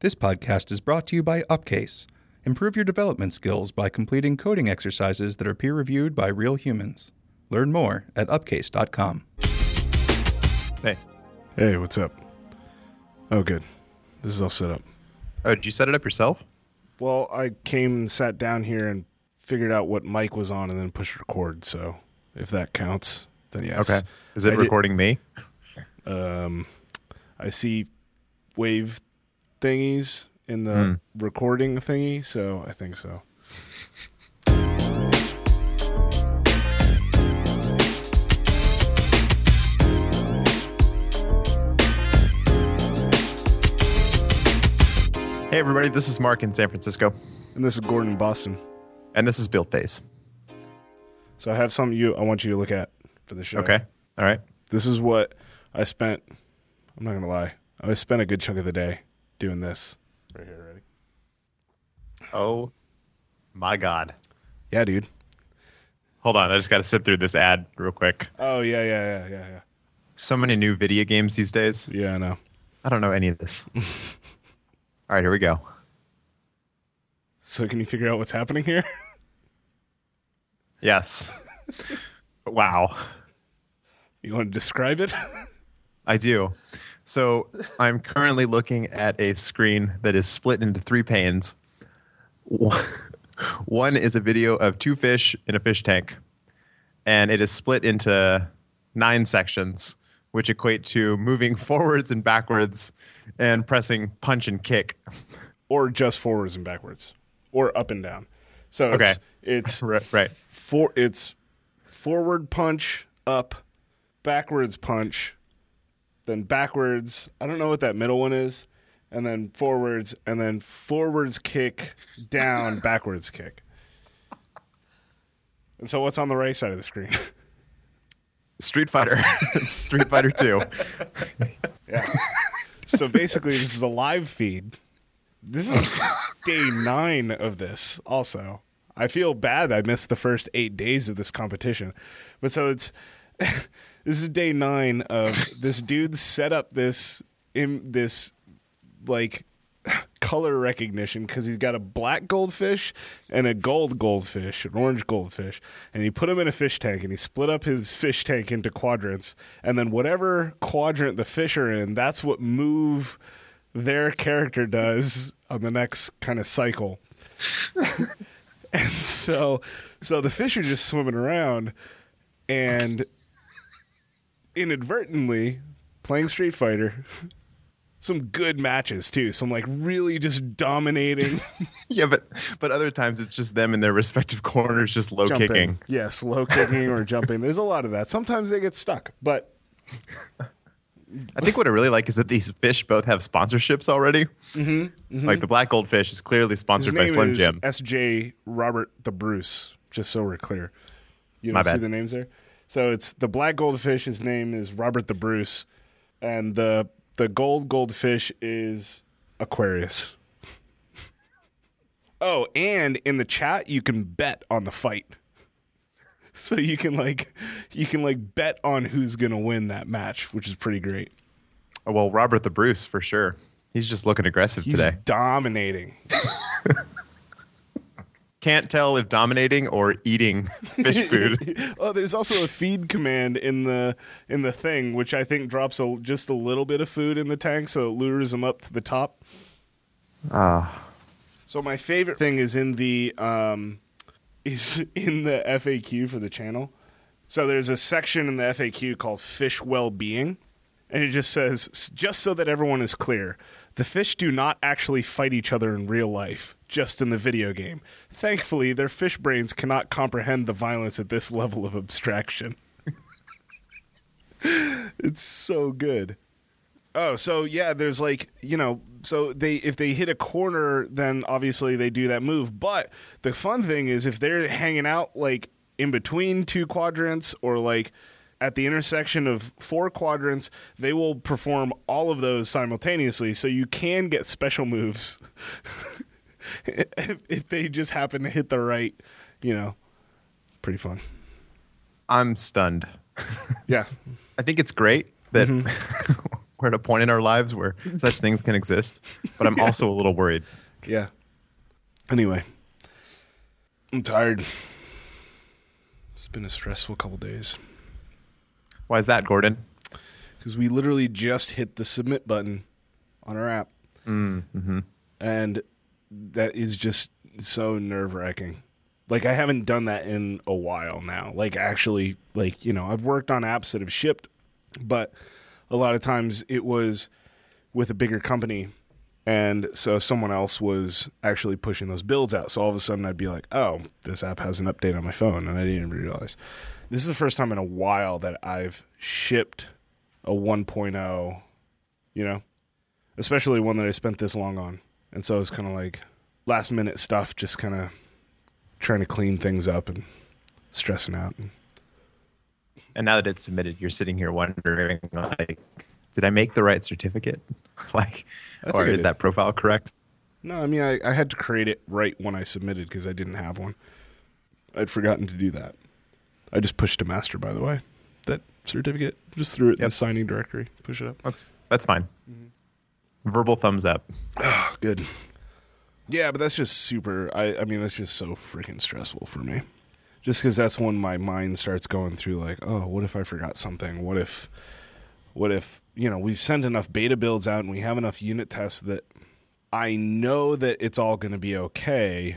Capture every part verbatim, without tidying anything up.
This podcast is brought to you by Upcase. Improve your development skills by completing coding exercises that are peer-reviewed by real humans. Learn more at upcase dot com. Hey. Hey, what's up? Oh, good. This is all set up. Oh, did you set it up yourself? Well, I came and sat down here and figured out what mic was on and then pushed record, so if that counts, then yes. Okay. Is it I recording did, me? Um, I see wave thingies in the mm. recording thingy, so I think so. Hey everybody, this is Mark in San Francisco. And this is Gordon in Boston. And this is Build Phase. So I have something you I want you to look at for the show. Okay. All right. This is what I spent, I'm not going to lie, I spent a good chunk of the day doing this. Right here, ready? Oh my God. Yeah, dude. Hold on, I just got to sit through this ad real quick. Oh, yeah, yeah, yeah, yeah, yeah. So many new video games these days. Yeah, I know. I don't know any of this. All right, here we go. So can you figure out what's happening here? Yes. Wow. You want to describe it? I do. So I'm currently looking at a screen that is split into three panes. One is a video of two fish in a fish tank, and it is split into nine sections, which equate to moving forwards and backwards and pressing punch and kick. Or just forwards and backwards. Or up and down. So okay. it's, it's right, right. For, it's forward punch, up, backwards punch, then backwards. I don't know what that middle one is. And then forwards, and then forwards kick, down, backwards kick. And so what's on the right side of the screen? Street Fighter. Street Fighter two. Yeah. So basically, this is a live feed. This is day nine of this also. I feel bad I missed the first eight days of this competition. But so it's this is day nine of this dude set up this in this like color recognition because he's got a black goldfish and a gold goldfish, an orange goldfish, and he put him in a fish tank and he split up his fish tank into quadrants, and then whatever quadrant the fish are in, that's what move their character does on the next kind of cycle. And so so the fish are just swimming around, and inadvertently playing Street Fighter. Some good matches too. Some like really just dominating. Yeah, but but other times it's just them in their respective corners just low jumping. Kicking. Yes, low kicking or jumping. There's a lot of that. Sometimes they get stuck, but I think what I really like is that these fish both have sponsorships already. Mm-hmm, mm-hmm. Like the black goldfish is clearly sponsored by Slim Jim. His name is S J Robert the Bruce. Just so we're clear, you don't see the names there. So it's the black goldfish. His name is Robert the Bruce, and the The gold goldfish is Aquarius. Oh, and in the chat you can bet on the fight. So you can like you can like bet on who's gonna win that match, which is pretty great. Oh, well, Robert the Bruce for sure. He's just looking aggressive He's today. Dominating. Can't tell if dominating or eating fish food. Oh, there's also a feed command in the in the thing, which I think drops a, just a little bit of food in the tank, so it lures them up to the top. Ah. Oh. So my favorite thing is in the um, is in the F A Q for the channel. So there's a section in the F A Q called Fish Well-Being, and it just says, just so that everyone is clear, the fish do not actually fight each other in real life. Just in the video game. Thankfully, their fish brains cannot comprehend the violence at this level of abstraction. It's so good. Oh, so yeah, there's like, you know, so they if they hit a corner, then obviously they do that move. But the fun thing is if they're hanging out like in between two quadrants or like at the intersection of four quadrants, they will perform all of those simultaneously. So you can get special moves. If, if they just happen to hit the right, you know, pretty fun. I'm stunned. Yeah. I think it's great that mm-hmm. we're at a point in our lives where such things can exist, but I'm yeah. also a little worried. Yeah. Anyway, I'm tired. It's been a stressful couple days. Why is that, Gordon? Because we literally just hit the submit button on our app. Mm-hmm. And that is just so nerve-wracking. Like, I haven't done that in a while now. Like, actually, like, you know, I've worked on apps that have shipped, but a lot of times it was with a bigger company, and so someone else was actually pushing those builds out. So all of a sudden I'd be like, oh, this app has an update on my phone, and I didn't even realize. This is the first time in a while that I've shipped a one point oh, you know, especially one that I spent this long on. And so it's kind of like last-minute stuff, just kind of trying to clean things up and stressing out. And now that it's submitted, you're sitting here wondering, like, did I make the right certificate? Like, or is that profile correct? No, I mean, I, I had to create it right when I submitted because I didn't have one. I'd forgotten to do that. I just pushed to master, by the way. That certificate, just threw it yep. in the signing directory. Push it up. That's that's fine. Mm-hmm. Verbal thumbs up. Oh, good. Yeah, but that's just super, I, I mean, that's just so freaking stressful for me. Just because that's when my mind starts going through, like, oh, what if I forgot something? What if, what if, you know, we've sent enough beta builds out and we have enough unit tests that I know that it's all going to be okay,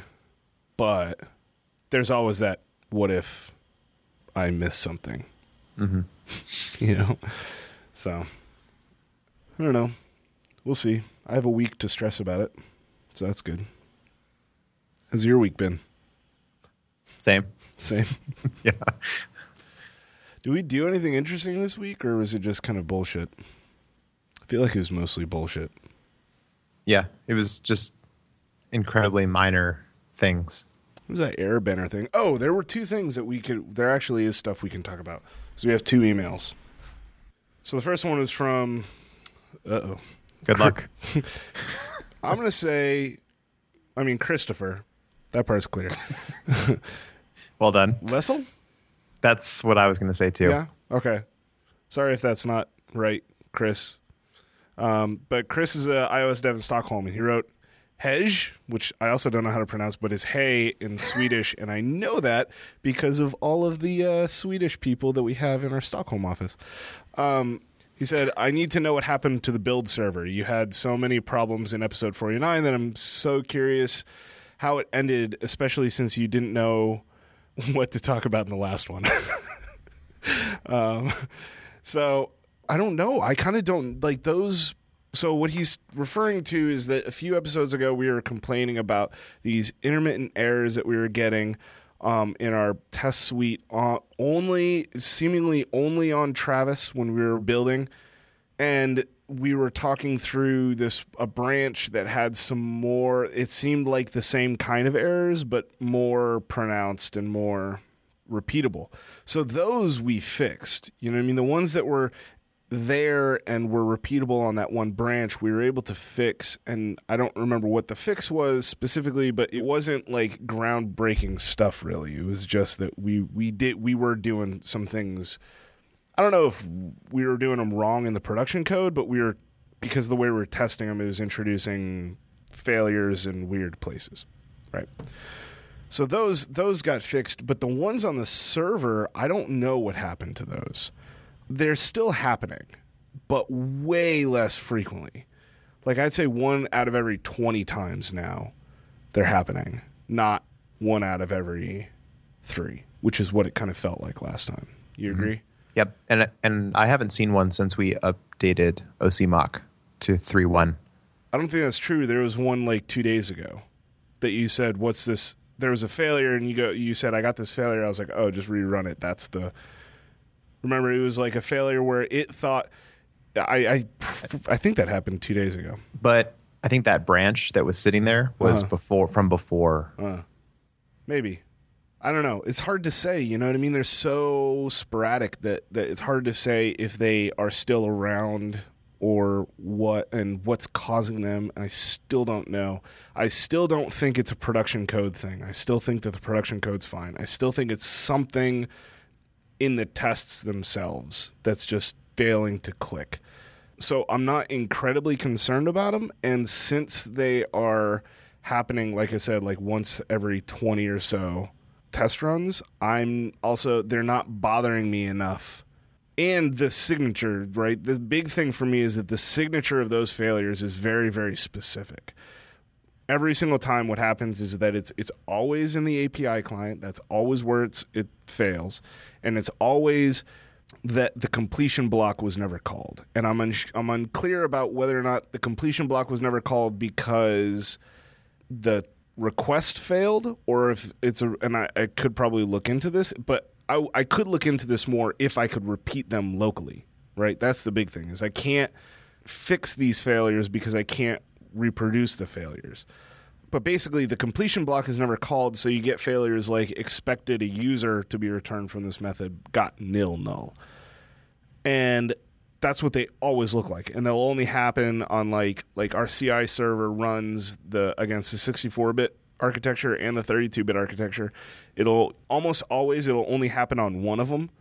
but there's always that, what if I miss something? Mm-hmm. You know? So, I don't know. We'll see. I have a week to stress about it. So that's good. How's your week been? Same. Same. Yeah. Did we do anything interesting this week, or was it just kind of bullshit? I feel like it was mostly bullshit. Yeah. It was just incredibly minor things. What was that air banner thing? Oh, there were two things that we could... There actually is stuff we can talk about. So we have two emails. So the first one was from... Uh-oh. Good luck. I'm going to say, I mean, Christopher. That part's clear. Well done. Lessel? That's what I was going to say, too. Yeah? Okay. Sorry if that's not right, Chris. Um, but Chris is an iOS dev in Stockholm, and he wrote Hej, which I also don't know how to pronounce, but is hey in Swedish, and I know that because of all of the uh, Swedish people that we have in our Stockholm office. Um He said, I need to know what happened to the build server. You had so many problems in episode forty-nine that I'm so curious how it ended, especially since you didn't know what to talk about in the last one. um, so I don't know. I kind of don't like those. So what he's referring to is that a few episodes ago, we were complaining about these intermittent errors that we were getting Um, in our test suite, uh, only seemingly only on Travis when we were building, and we were talking through this a branch that had some more. It seemed like the same kind of errors, but more pronounced and more repeatable. So those we fixed. You know what I mean? The ones that were there and were repeatable on that one branch, we were able to fix, and I don't remember what the fix was specifically, but it wasn't like groundbreaking stuff really. It was just that we we did we were doing some things. I don't know if we were doing them wrong in the production code, but we were, because the way we were testing them, it was introducing failures in weird places, right? So those those got fixed, but the ones on the server, I don't know what happened to those. They're still happening, but way less frequently. Like, I'd say one out of every twenty times now they're happening, not one out of every three, which is what it kind of felt like last time. You agree? Mm-hmm. Yep. And and I haven't seen one since we updated O C Mock to three point one. I don't think that's true. There was one like two days ago that you said, what's this? There was a failure, and you go, you said, I got this failure. I was like, oh, just rerun it. That's the... Remember, it was like a failure where it thought, I, I, I think that happened two days ago. But I think that branch that was sitting there was uh-huh. before from before. Uh, maybe. I don't know. It's hard to say. You know what I mean? They're so sporadic that, that it's hard to say if they are still around or what and what's causing them. And I still don't know. I still don't think it's a production code thing. I still think that the production code's fine. I still think it's something in the tests themselves that's just failing to click. So I'm not incredibly concerned about them. And since they are happening, like I said, like once every twenty or so test runs, I'm also, they're not bothering me enough. And the signature, right? The big thing for me is that the signature of those failures is very, very specific. Every single time what happens is that it's it's always in the A P I client. That's always where it's, it fails. And it's always that the completion block was never called. And I'm un- I'm unclear about whether or not the completion block was never called because the request failed, or if it's a, and I, I could probably look into this, but I, I could look into this more if I could repeat them locally, right? That's the big thing, is I can't fix these failures because I can't reproduce the failures. But basically, the completion block is never called, so you get failures like expected a user to be returned from this method got nil null. And that's what they always look like. And they'll only happen on like like our C I server runs the against the sixty-four bit architecture and the thirty-two bit architecture. It'll almost always it'll only happen on one of them.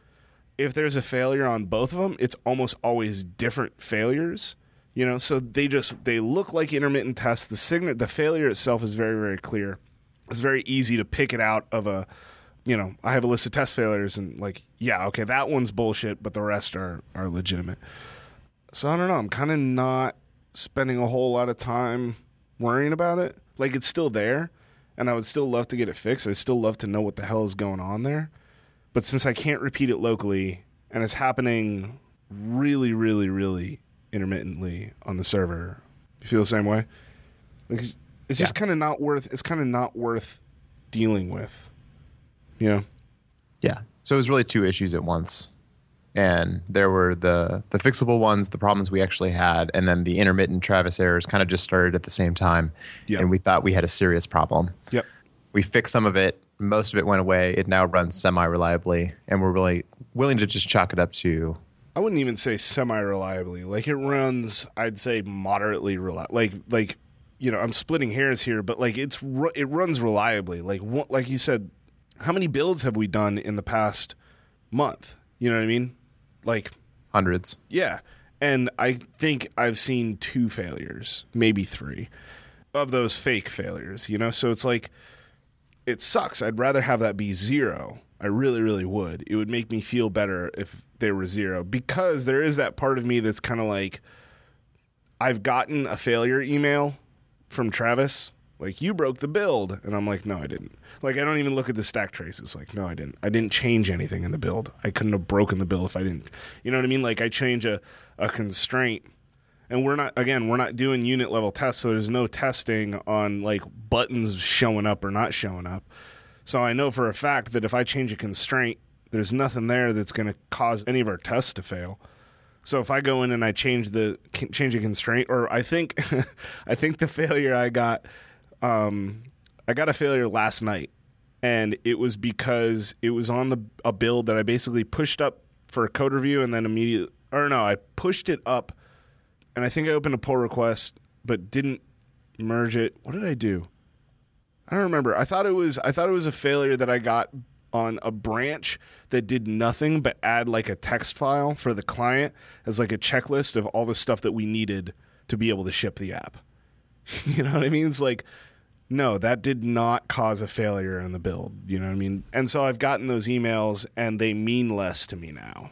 If there's a failure on both of them, it's almost always different failures. You know, so they just they look like intermittent tests. The sign the failure itself is very, very clear. It's very easy to pick it out of a, you know, I have a list of test failures and like, yeah, okay, that one's bullshit, but the rest are are legitimate. So I don't know. I'm kind of not spending a whole lot of time worrying about it. Like, it's still there, and I would still love to get it fixed. I still love to know what the hell is going on there. But since I can't repeat it locally, and it's happening really, really, really intermittently on the server, you feel the same way? Like, it's yeah. just kind of not worth it's kind of not worth dealing with, you know? Yeah, so it was really two issues at once, and there were the the fixable ones, the problems we actually had, and then the intermittent Travis errors kind of just started at the same time. Yep. And we thought we had a serious problem. Yep. We fixed some of it, most of it went away, it now runs semi-reliably, and we're really willing to just chalk it up to, I wouldn't even say semi-reliably. Like, it runs, I'd say, moderately reliable. Like, like, you know, I'm splitting hairs here, but like it's it runs reliably. Like, what, like you said, how many builds have we done in the past month? You know what I mean? Like hundreds. Yeah, and I think I've seen two failures, maybe three, of those fake failures. You know, so it's like, it sucks. I'd rather have that be zero. I really, really would. It would make me feel better if they were zero, because there is that part of me that's kind of like, I've gotten a failure email from Travis, like, you broke the build. And I'm like, no, I didn't. Like, I don't even look at the stack trace. It's like, no, I didn't. I didn't change anything in the build. I couldn't have broken the build if I didn't. You know what I mean? Like, I change a, a constraint. And we're not, again, we're not doing unit level tests, so there's no testing on, like, buttons showing up or not showing up. So I know for a fact that if I change a constraint, there's nothing there that's going to cause any of our tests to fail. So if I go in and I change the change a constraint, or I think I think the failure I got, um, I got a failure last night, and it was because it was on the a build that I basically pushed up for a code review, and then immediately, or no, I pushed it up, and I think I opened a pull request but didn't merge it. What did I do? I don't remember. I thought it was I thought it was a failure that I got on a branch that did nothing but add like a text file for the client as like a checklist of all the stuff that we needed to be able to ship the app. You know what I mean? It's like, no, that did not cause a failure in the build. You know what I mean? And so I've gotten those emails, and they mean less to me now.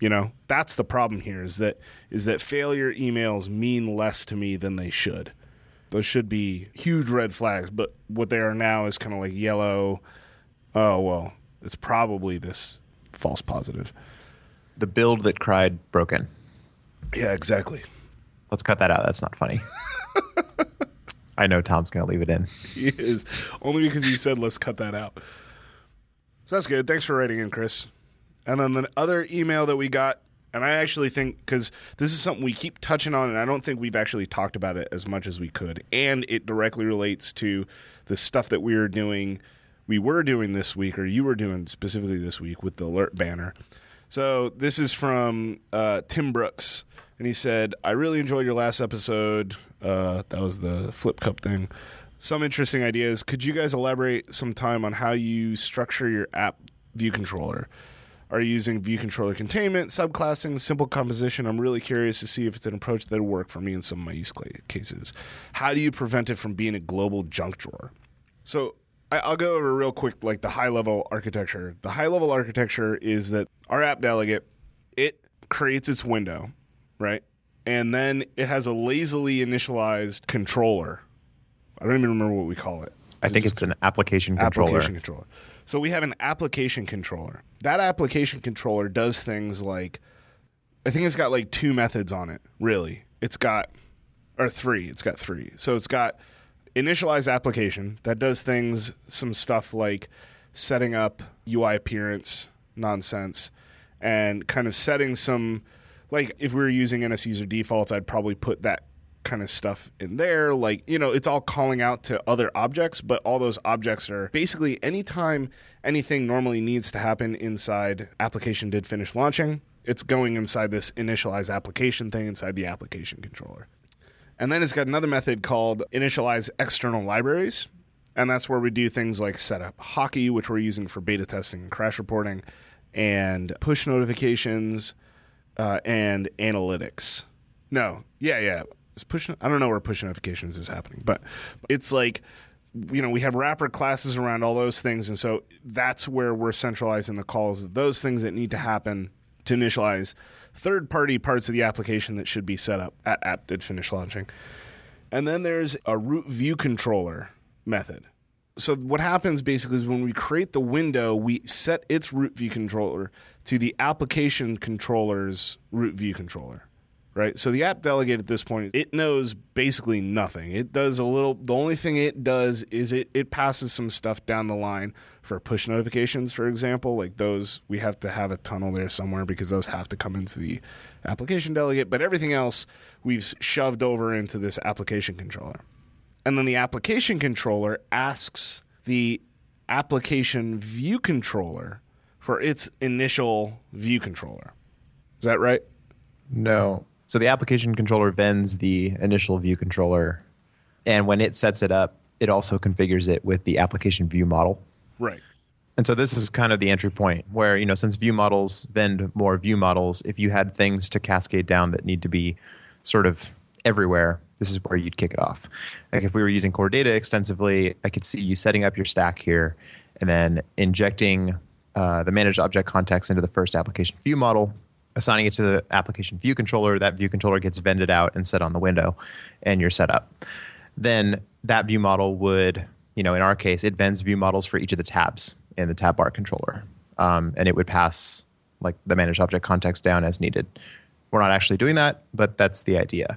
You know, that's the problem here, is that is that failure emails mean less to me than they should. Those should be huge red flags, but what they are now is kind of like yellow. Oh, well, it's probably this false positive. The build that cried broken. Yeah, exactly. Let's cut that out. That's not funny. I know Tom's going to leave it in. He is. Only because you said let's cut that out. So that's good. Thanks for writing in, Chris. And then the other email that we got, and I actually think, because this is something we keep touching on, and I don't think we've actually talked about it as much as we could, and it directly relates to the stuff that we were doing, we were doing this week, or you were doing specifically this week with the alert banner. So this is from uh, Tim Brooks, and he said, I really enjoyed your last episode. Uh, that was the Flip Cup thing. Some interesting ideas. Could you guys elaborate some time on how you structure your app view controller? Are you using view controller containment, subclassing, simple composition? I'm really curious to see if it's an approach that will work for me in some of my use cases. How do you prevent it from being a global junk drawer? So I'll go over real quick, like the high-level architecture. The high-level architecture is that our app delegate, it creates its window, right? And then it has a lazily initialized controller. I don't even remember what we call it. I think it's an application controller. Application controller. So we have an application controller. That application controller does things like, I think it's got like two methods on it, really. It's got, or three. It's got three. So it's got initialize application. That does things, some stuff like setting up U I appearance nonsense and kind of setting some, like if we were using NSUserDefaults, I'd probably put that kind of stuff in there. Like, you know, it's all calling out to other objects, but all those objects are basically anytime anything normally needs to happen inside application did finish launching, it's going inside this initialize application thing inside the application controller. And then it's got another method called initialize external libraries. And that's where we do things like set up Hockey, which we're using for beta testing and crash reporting, and push notifications, uh, and analytics. No. Yeah, yeah. Is push, I don't know where push notifications is happening, but it's like, you know, we have wrapper classes around all those things. And so that's where we're centralizing the calls of those things that need to happen to initialize third-party parts of the application that should be set up at app did finish launching. And then there's a root view controller method. So what happens basically is when we create the window, we set its root view controller to the application controller's root view controller. Right, so the app delegate at this point, it knows basically nothing. It does a little, the only thing it does is it, it passes some stuff down the line for push notifications, for example. Like those, we have to have a tunnel there somewhere because those have to come into the application delegate. But everything else we've shoved over into this application controller. And then the application controller asks the application view controller for its initial view controller. Is that right? No. So the application controller vends the initial view controller, and when it sets it up, it also configures it with the application view model. Right. And so this is kind of the entry point where, you know, since view models vend more view models, if you had things to cascade down that need to be sort of everywhere, this is where you'd kick it off. Like if we were using Core Data extensively, I could see you setting up your stack here and then injecting uh, the managed object context into the first application view model, assigning it to the application view controller. That view controller gets vended out and set on the window, and you're set up. Then that view model would, you know, in our case, it vends view models for each of the tabs in the tab bar controller, um, and it would pass like the managed object context down as needed. We're not actually doing that, but that's the idea.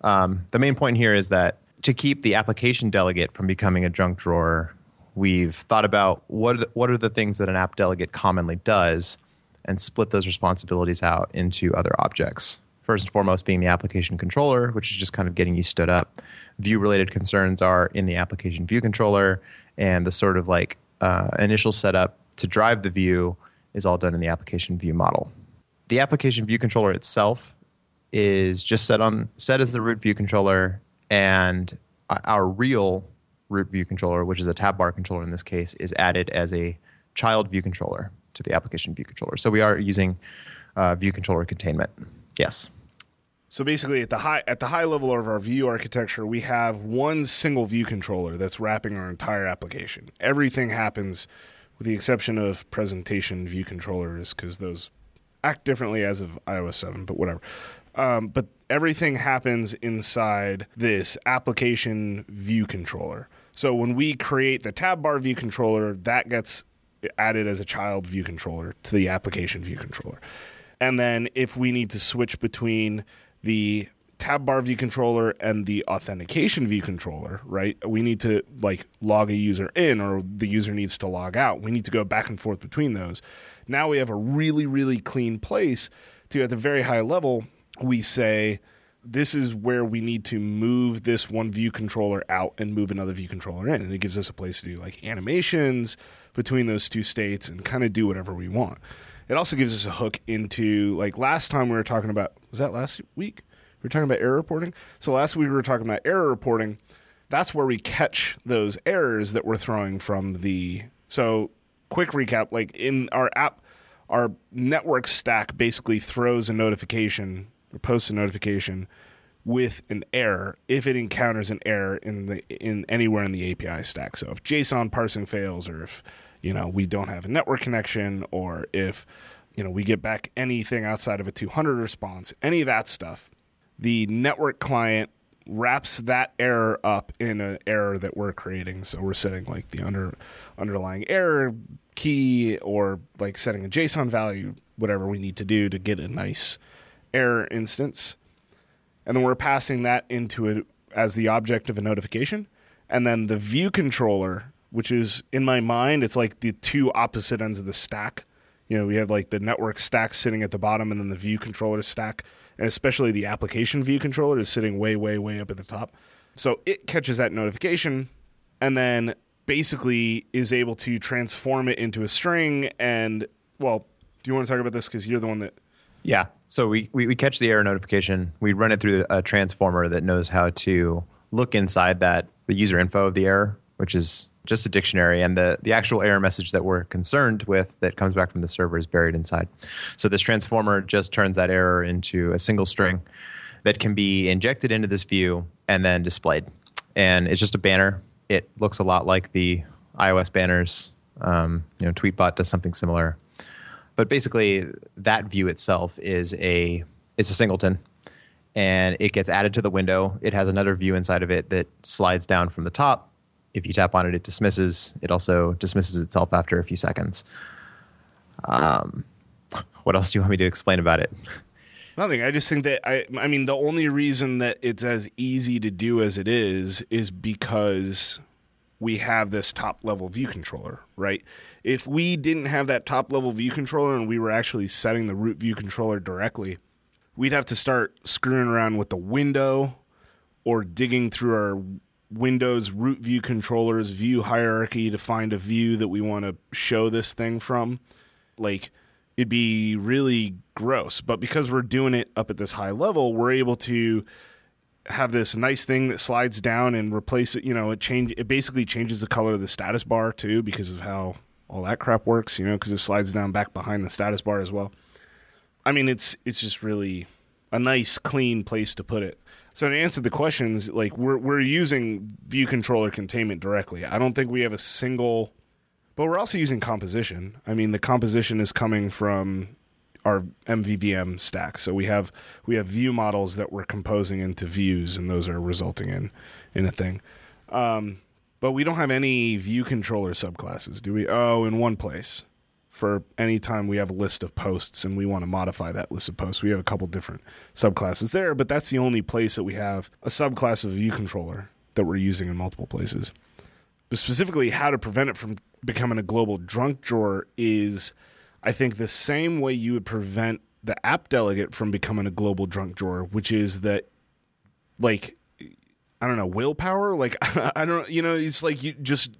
Um, the main point here is that to keep the application delegate from becoming a junk drawer, we've thought about what are the, what are the things that an app delegate commonly does, and split those responsibilities out into other objects. First and foremost being the application controller, which is just kind of getting you stood up. View-related concerns are in the application view controller, and the sort of like uh, initial setup to drive the view is all done in the application view model. The application view controller itself is just set on set as the root view controller, and our real root view controller, which is a tab bar controller in this case, is added as a child view controller to the application view controller. So we are using uh, view controller containment. Yes. So basically at the high at the high level of our view architecture, we have one single view controller that's wrapping our entire application. Everything happens with the exception of presentation view controllers because those act differently as of i O S seven, but whatever. Um, but everything happens inside this application view controller. So when we create the tab bar view controller, that gets added as a child view controller to the application view controller. And then if we need to switch between the tab bar view controller and the authentication view controller, right, we need to like log a user in or the user needs to log out. We need to go back and forth between those. Now we have a really, really clean place to, at the very high level, we say this is where we need to move this one view controller out and move another view controller in. And it gives us a place to do like animations between those two states and kind of do whatever we want. It also gives us a hook into, like last time we were talking about, was that last week? We were talking about error reporting. So last week we were talking about error reporting. That's where we catch those errors that we're throwing from the, so quick recap, like in our app, our network stack basically throws a notification or posts a notification with an error if it encounters an error in the in anywhere in the A P I stack. So if JSON parsing fails, or if, you know, we don't have a network connection, or if, you know, we get back anything outside of a two hundred response, any of that stuff, the network client wraps that error up in an error that we're creating. So we're setting like the under underlying error key, or like setting a JSON value, whatever we need to do to get a nice error instance. And then we're passing that into it as the object of a notification. And then the view controller, which is, in my mind, it's like the two opposite ends of the stack. You know, we have like the network stack sitting at the bottom, and then the view controller stack, and especially the application view controller is sitting way, way, way up at the top. So it catches that notification and then basically is able to transform it into a string. And, well, do you want to talk about this? Because you're the one that... Yeah. So we, we, we catch the error notification. We run it through a transformer that knows how to look inside that the user info of the error, which is just a dictionary. And the, the actual error message that we're concerned with that comes back from the server is buried inside. So this transformer just turns that error into a single string that can be injected into this view and then displayed. And it's just a banner. It looks a lot like the iOS banners. Um, you know, Tweetbot does something similar. But basically, that view itself is a it's a singleton, and it gets added to the window. It has another view inside of it that slides down from the top. If you tap on it, it dismisses. It also dismisses itself after a few seconds. Um, what else do you want me to explain about it? Nothing. I just think that, I, I mean, the only reason that it's as easy to do as it is is because we have this top-level view controller, right? If we didn't have that top-level view controller and we were actually setting the root view controller directly, we'd have to start screwing around with the window or digging through our Windows root view controller's view hierarchy to find a view that we want to show this thing from. Like, it'd be really gross. But because we're doing it up at this high level, we're able to have this nice thing that slides down and replace it. You know, it change it basically changes the color of the status bar too, because of how all that crap works, you know, because it slides down back behind the status bar as well. I mean, it's it's just really a nice, clean place to put it. So to answer the questions, like, we're we're using view controller containment directly. I don't think we have a single, but we're also using composition. I mean, the composition is coming from our M V V M stack. So we have we have view models that we're composing into views, and those are resulting in in a thing. Um, but we don't have any view controller subclasses, do we? Oh, in one place. For any time we have a list of posts and we want to modify that list of posts, we have a couple different subclasses there, but that's the only place that we have a subclass of view controller that we're using in multiple places. But specifically, how to prevent it from becoming a global junk drawer is, I think, the same way you would prevent the app delegate from becoming a global junk drawer, which is that, like, I don't know, willpower? Like, I don't, you know, it's like you just,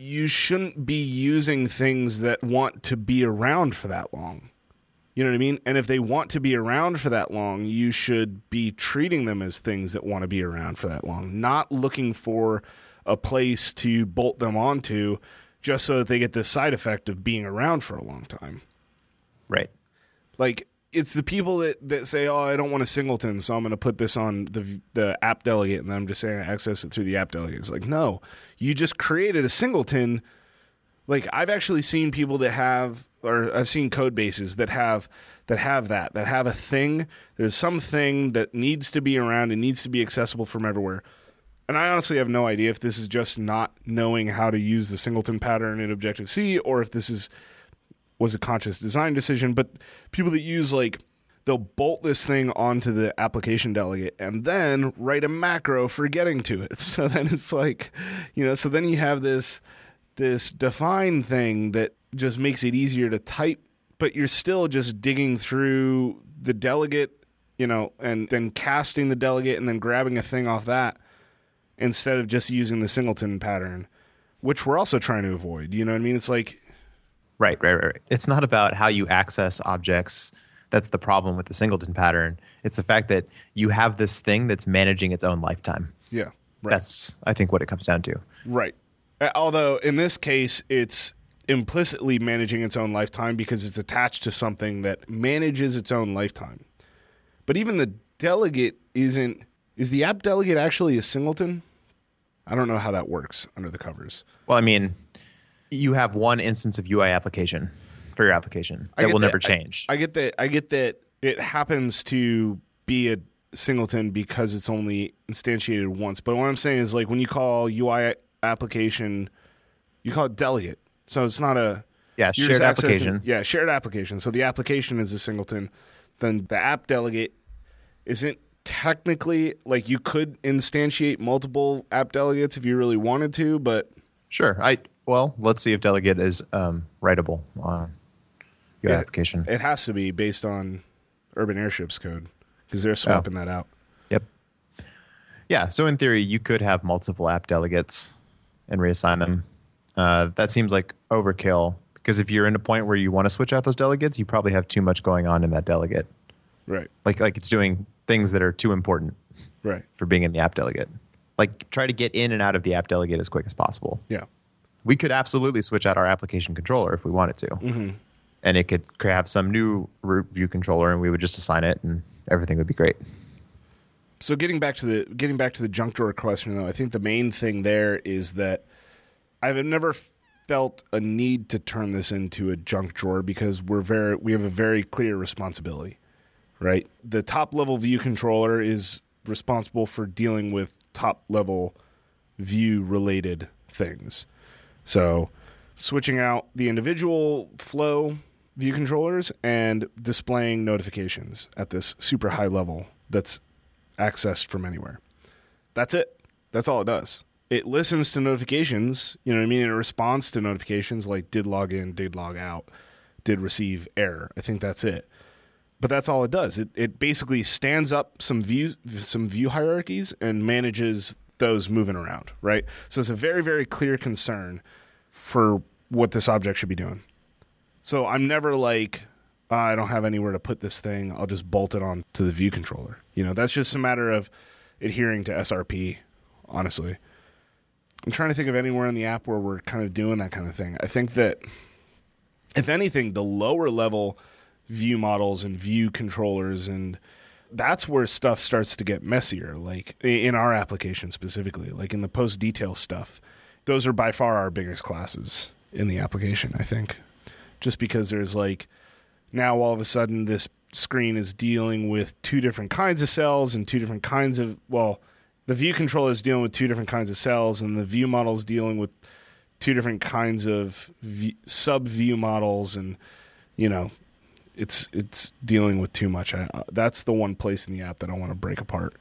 you shouldn't be using things that want to be around for that long. You know what I mean? And if they want to be around for that long, you should be treating them as things that want to be around for that long, not looking for a place to bolt them onto just so that they get this side effect of being around for a long time. Right. Like, it's the people that, that say, oh, I don't want a singleton, so I'm going to put this on the the app delegate, and I'm just saying access it through the app delegate. It's like, no, you just created a singleton. Like, I've actually seen people that have, or I've seen code bases that have that have that, that have a thing. There's something that needs to be around and needs to be accessible from everywhere. And I honestly have no idea if this is just not knowing how to use the singleton pattern in Objective-C, or if this is was a conscious design decision. But people that use, like, they'll bolt this thing onto the application delegate and then write a macro for getting to it. So then it's like, you know, so then you have this this define thing that just makes it easier to type, but you're still just digging through the delegate, you know, and then casting the delegate and then grabbing a thing off that, instead of just using the singleton pattern, which we're also trying to avoid. You know what I mean? It's like... Right, right, right, right. It's not about how you access objects. That's the problem with the singleton pattern. It's the fact that you have this thing that's managing its own lifetime. Yeah, right. That's, I think, what it comes down to. Right. Although, in this case, it's implicitly managing its own lifetime because it's attached to something that manages its own lifetime. But even the delegate isn't... Is the app delegate actually a singleton? I don't know how that works under the covers. Well, I mean, you have one instance of U I application for your application that will that. never change. I, I get that. I get that it happens to be a singleton because it's only instantiated once. But what I'm saying is, like, when you call U I application, you call it delegate. So it's not a yeah shared application. Yeah, shared application. So the application is a singleton. Then the app delegate isn't technically, like, you could instantiate multiple app delegates if you really wanted to, but sure. I well, let's see if delegate is um, writable on your it, application. It has to be based on Urban Airship's code because they're swapping oh. that out. Yep. Yeah. So in theory, you could have multiple app delegates and reassign them. Uh, that seems like overkill because if you're in a point where you want to switch out those delegates, you probably have too much going on in that delegate. Right. Like like it's doing things that are too important right. for being in the app delegate. Like, try to get in and out of the app delegate as quick as possible. Yeah. We could absolutely switch out our application controller if we wanted to. Mm-hmm. And it could have some new review controller, and we would just assign it, and everything would be great. So getting back to the getting back to the junk drawer question, though, I think the main thing there is that I've never felt a need to turn this into a junk drawer because we're very we have a very clear responsibility. Right. The top level view controller is responsible for dealing with top level view related things. So switching out the individual flow view controllers and displaying notifications at this super high level that's accessed from anywhere. That's it. That's all it does. It listens to notifications, you know what I mean? It responds to notifications like did log in, did log out, did receive error. I think that's it. But that's all it does. It it basically stands up some view some view hierarchies and manages those moving around, right? So it's a very, very clear concern for what this object should be doing. So I'm never like, oh, I don't have anywhere to put this thing. I'll just bolt it on to the view controller. You know, that's just a matter of adhering to S R P, honestly. I'm trying to think of anywhere in the app where we're kind of doing that kind of thing. I think that, if anything, the lower level view models and view controllers, and that's where stuff starts to get messier, like in our application specifically, like in the post detail stuff. Those are by far our biggest classes in the application, I think, just because there's like, now all of a sudden this screen is dealing with two different kinds of cells and two different kinds of, well, the view controller is dealing with two different kinds of cells, and the view model is dealing with two different kinds of view, sub view models, and, you know, It's it's dealing with too much. I, uh, that's the one place in the app that I want to break apart.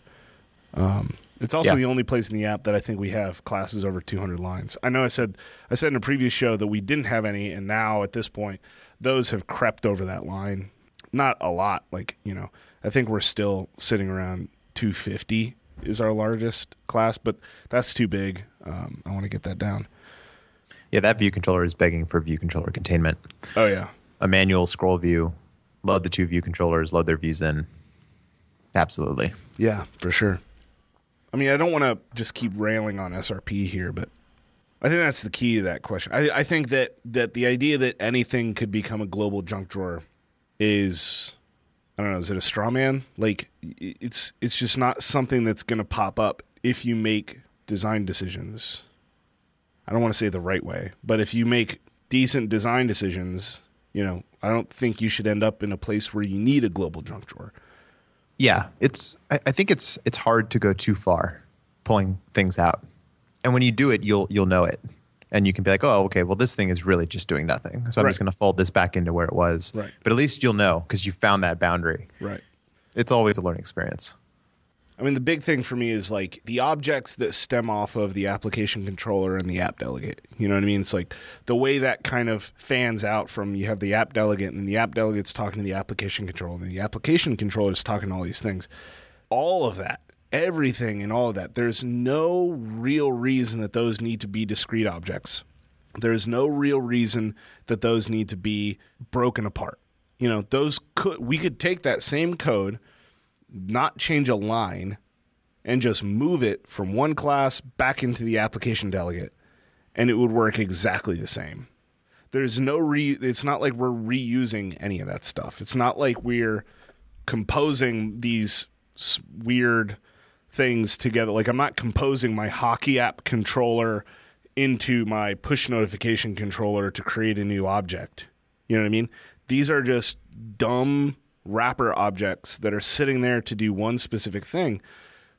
Um, it's also yeah. the only place in the app that I think we have classes over two hundred lines. I know I said I said in a previous show that we didn't have any, and now at this point, those have crept over that line. Not a lot. Like, you know, I think we're still sitting around two fifty is our largest class, but that's too big. Um, I want to get that down. Yeah, that view controller is begging for view controller containment. Oh, yeah. A manual scroll view. Load the two view controllers, load their views in. Absolutely. Yeah, for sure. I mean, I don't want to just keep railing on S R P here, but I think that's the key to that question. I, I think that, that the idea that anything could become a global junk drawer is, I don't know, is it a straw man? Like, it's it's just not something that's going to pop up if you make design decisions. I don't want to say the right way, but if you make decent design decisions, you know, I don't think you should end up in a place where you need a global junk drawer. Yeah, it's. I, I think it's it's hard to go too far pulling things out. And when you do it, you'll you'll know it. And you can be like, oh, okay, well, this thing is really just doing nothing. So I'm right. just going to fold this back into where it was. Right. But at least you'll know because you found that boundary. Right. It's always a learning experience. I mean, the big thing for me is like the objects that stem off of the application controller and the app delegate. You know what I mean? It's like the way that kind of fans out from you have the app delegate, and the app delegate's talking to the application controller, and the application controller is talking to all these things. All of that, everything and all of that, there's no real reason that those need to be discrete objects. There's no real reason that those need to be broken apart. You know, those could we could take that same code, not change a line, and just move it from one class back into the application delegate, and it would work exactly the same. There's no re. It's not like we're reusing any of that stuff. It's not like we're composing these weird things together. Like, I'm not composing my hockey app controller into my push notification controller to create a new object. You know what I mean? These are just dumb wrapper objects that are sitting there to do one specific thing.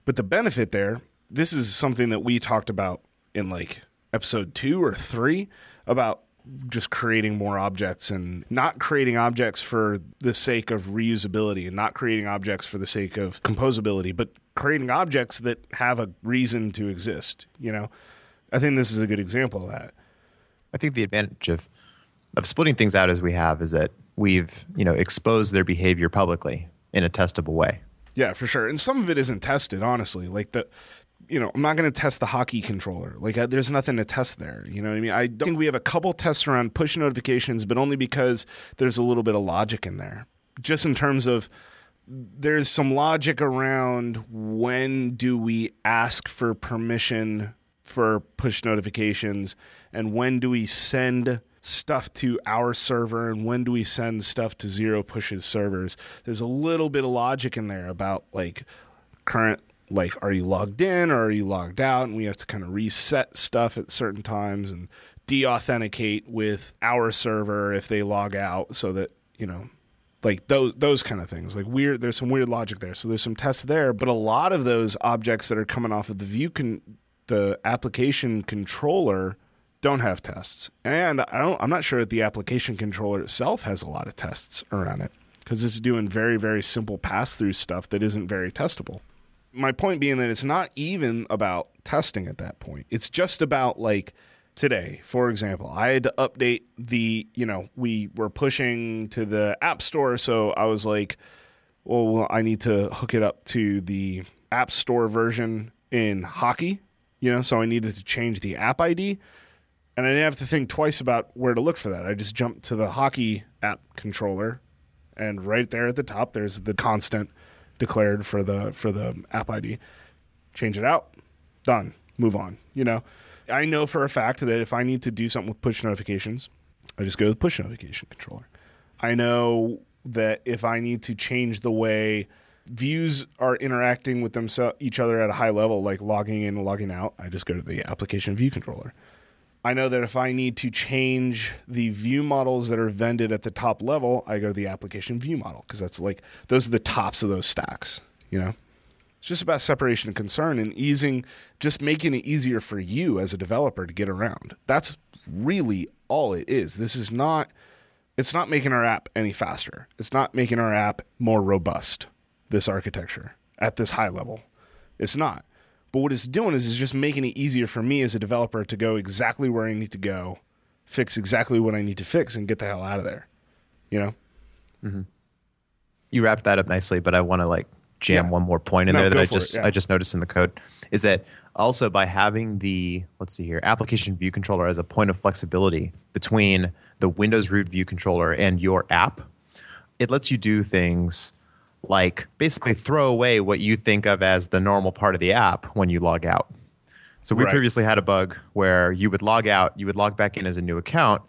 But the benefit there, this is something that we talked about in like episode two or three about just creating more objects and not creating objects for the sake of reusability and not creating objects for the sake of composability, but creating objects that have a reason to exist. You know, I think this is a good example of that. I think the advantage of of splitting things out as we have is that we've, you know, exposed their behavior publicly in a testable way. Yeah, for sure. And some of it isn't tested, honestly. Like, the, you know, I'm not going to test the hockey controller. Like, I, there's nothing to test there. You know what I mean? I don't think we have a couple tests around push notifications, but only because there's a little bit of logic in there. Just in terms of, there's some logic around when do we ask for permission for push notifications and when do we send stuff to our server and when do we send stuff to Zero Push's servers. There's a little bit of logic in there about like current, like, are you logged in or are you logged out, and we have to kind of reset stuff at certain times and deauthenticate with our server if they log out, so that, you know, like those those kind of things. Like, weird, there's some weird logic there, so there's some tests there. But a lot of those objects that are coming off of the view con- the application controller don't have tests. And I don't, I'm not sure that the application controller itself has a lot of tests around it, because it's doing very, very simple pass-through stuff that isn't very testable. My point being that it's not even about testing at that point. It's just about, like, today, for example, I had to update the, you know, we were pushing to the App Store, so I was like, well, I need to hook it up to the App Store version in Hockey, you know, so I needed to change the app I D. And I didn't have to think twice about where to look for that. I just jumped to the Hockey app controller, and right there at the top, there's the constant declared for the for the app I D. Change it out, done, move on. You know, I know for a fact that if I need to do something with push notifications, I just go to the push notification controller. I know that if I need to change the way views are interacting with themselves, each other at a high level, like logging in and logging out, I just go to the application view controller. I know that if I need to change the view models that are vended at the top level, I go to the application view model, because that's like, those are the tops of those stacks, you know? It's just about separation of concern and easing, just making it easier for you as a developer to get around. That's really all it is. This is not, it's not making our app any faster. It's not making our app more robust, this architecture at this high level. It's not. But what it's doing is it's just making it easier for me as a developer to go exactly where I need to go, fix exactly what I need to fix, and get the hell out of there, you know? Mm-hmm. You wrapped that up nicely, but I want to like jam yeah. one more point in no, there that I just it, yeah. I just noticed in the code, is that also by having the, let's see here, application view controller as a point of flexibility between the Windows root view controller and your app, it lets you do things like basically throw away what you think of as the normal part of the app when you log out. So we right. previously had a bug where you would log out, you would log back in as a new account,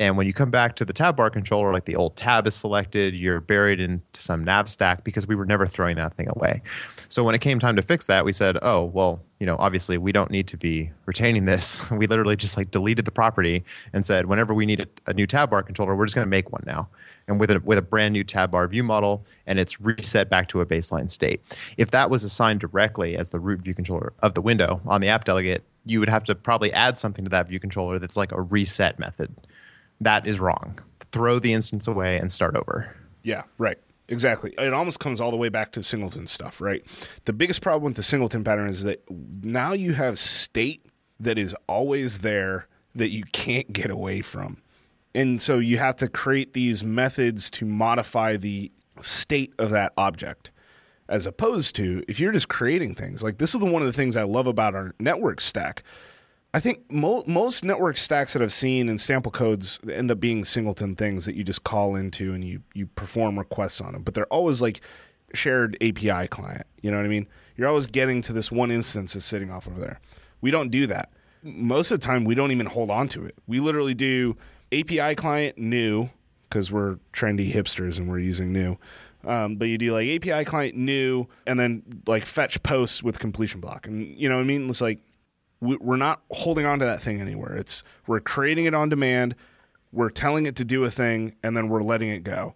and when you come back to the tab bar controller, like the old tab is selected, you're buried into some nav stack, because we were never throwing that thing away. So when it came time to fix that, we said, oh, well, you know, obviously we don't need to be retaining this. We literally just like deleted the property and said, whenever we need a, a new tab bar controller, we're just going to make one now. And with a, with a brand new tab bar view model, and it's reset back to a baseline state. If that was assigned directly as the root view controller of the window on the app delegate, you would have to probably add something to that view controller that's like a reset method. That is wrong. Throw the instance away and start over. Yeah, right. Exactly. It almost comes all the way back to singleton stuff, right? The biggest problem with the singleton pattern is that now you have state that is always there that you can't get away from. And so you have to create these methods to modify the state of that object, as opposed to if you're just creating things. Like, this is the, one of the things I love about our network stack. I think mo- most network stacks that I've seen in sample codes end up being singleton things that you just call into and you you perform requests on them. But they're always like shared A P I client. You know what I mean? You're always getting to this one instance that's sitting off over there. We don't do that. Most of the time, we don't even hold on to it. We literally do A P I client new, because we're trendy hipsters and we're using new. Um, but you do like A P I client new, and then like fetch posts with completion block. And you know what I mean? It's like we're not holding on to that thing anywhere. It's we're creating it on demand. We're telling it to do a thing, and then we're letting it go.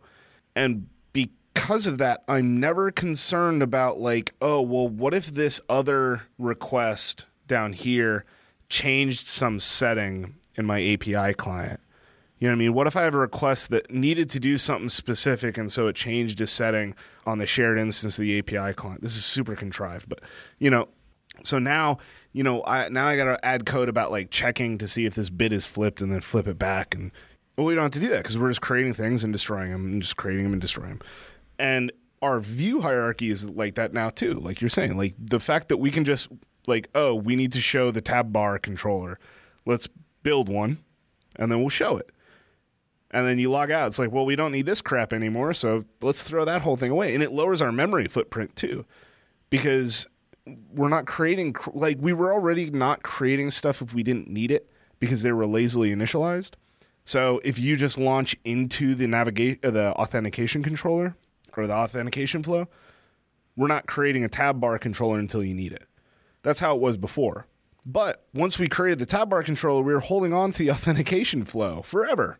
And because of that, I'm never concerned about like, oh, well, what if this other request down here changed some setting in my A P I client? You know what I mean? What if I have a request that needed to do something specific, and so it changed a setting on the shared instance of the A P I client? This is super contrived, but you know, so now, you know, I now I got to add code about like checking to see if this bit is flipped, and then flip it back. And well, we don't have to do that because we're just creating things and destroying them, and just creating them and destroying them. And our view hierarchy is like that now too. Like you're saying, like the fact that we can just like, oh, we need to show the tab bar controller. Let's build one, and then we'll show it. And then you log out. It's like, well, we don't need this crap anymore, so let's throw that whole thing away. And it lowers our memory footprint too, because we're not creating – like we were already not creating stuff if we didn't need it because they were lazily initialized. So if you just launch into the navigate uh, the authentication controller or the authentication flow, we're not creating a tab bar controller until you need it. That's how it was before. But once we created the tab bar controller, we were holding on to the authentication flow forever,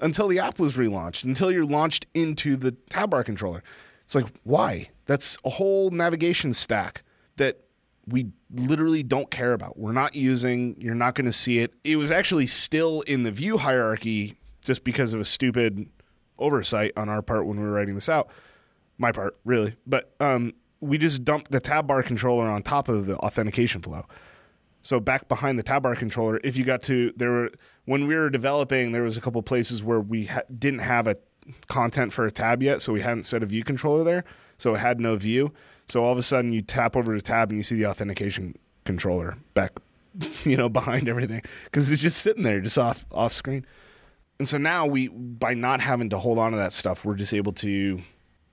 until the app was relaunched, until you're launched into the tab bar controller. It's like, why? That's a whole navigation stack that we literally don't care about. We're not using, you're not going to see it. It was actually still in the view hierarchy just because of a stupid oversight on our part when we were writing this out. My part, really. But um, we just dumped the tab bar controller on top of the authentication flow. So back behind the tab bar controller, if you got to, there were, when we were developing, there was a couple places where we ha- didn't have a content for a tab yet, so we hadn't set a view controller there, so it had no view. So all of a sudden, you tap over to tab and you see the authentication controller back, you know, behind everything, because it's just sitting there, just off off screen. And so now we, by not having to hold on to that stuff, we're just able to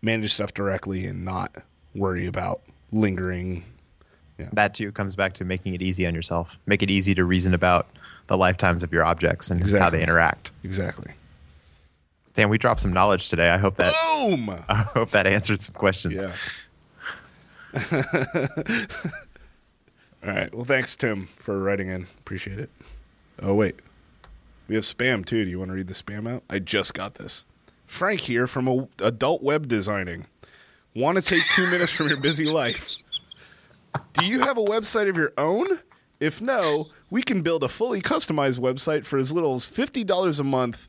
manage stuff directly and not worry about lingering. Yeah. That, too, comes back to making it easy on yourself. Make it easy to reason about the lifetimes of your objects and exactly. how they interact. Exactly. Damn, we dropped some knowledge today. I hope that Boom! I hope that answered some questions. Yeah. All right. Well, thanks, Tim, for writing in. Appreciate it. Oh, wait. We have spam, too. Do you want to read the spam out? I just got this. Frank here from a- Adult Web Designing. Want to take two minutes from your busy life? Do you have a website of your own? If no, we can build a fully customized website for as little as fifty dollars a month,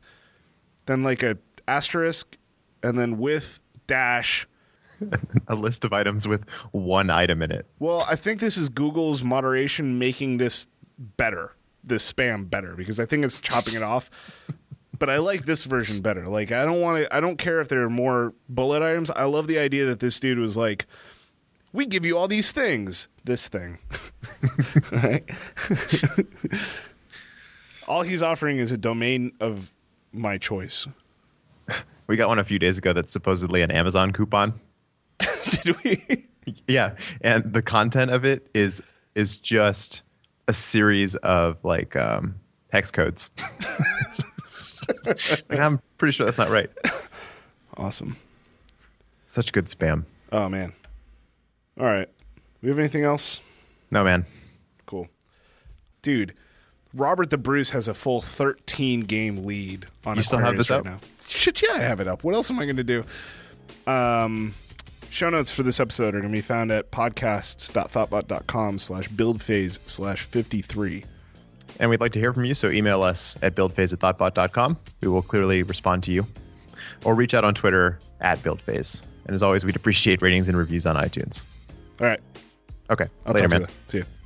then like a asterisk, and then with dash. A list of items with one item in it. Well, I think this is Google's moderation making this better, this spam better, because I think it's chopping it off. But I like this version better. Like, I don't want to, I don't care if there are more bullet items. I love the idea that this dude was like, we give you all these things. This thing. All right. All he's offering is a domain of my choice. We got one a few days ago that's supposedly an Amazon coupon. Did we? Yeah. And the content of it is is just a series of like um, hex codes. Like, I'm pretty sure that's not right. Awesome. Such good spam. Oh, man. All right. We have anything else? No, man. Cool. Dude, Robert the Bruce has a full thirteen game lead on Aquarius right now. You still have this up? Shit, yeah, I have it up. What else am I going to do? Um, show notes for this episode are going to be found at podcasts.thoughtbot.com slash buildphase slash 53. And we'd like to hear from you, so email us at buildphase at thoughtbot.com. We will clearly respond to you. Or reach out on Twitter at buildphase. And as always, we'd appreciate ratings and reviews on iTunes. All right. Okay. I'll Later, man. See you.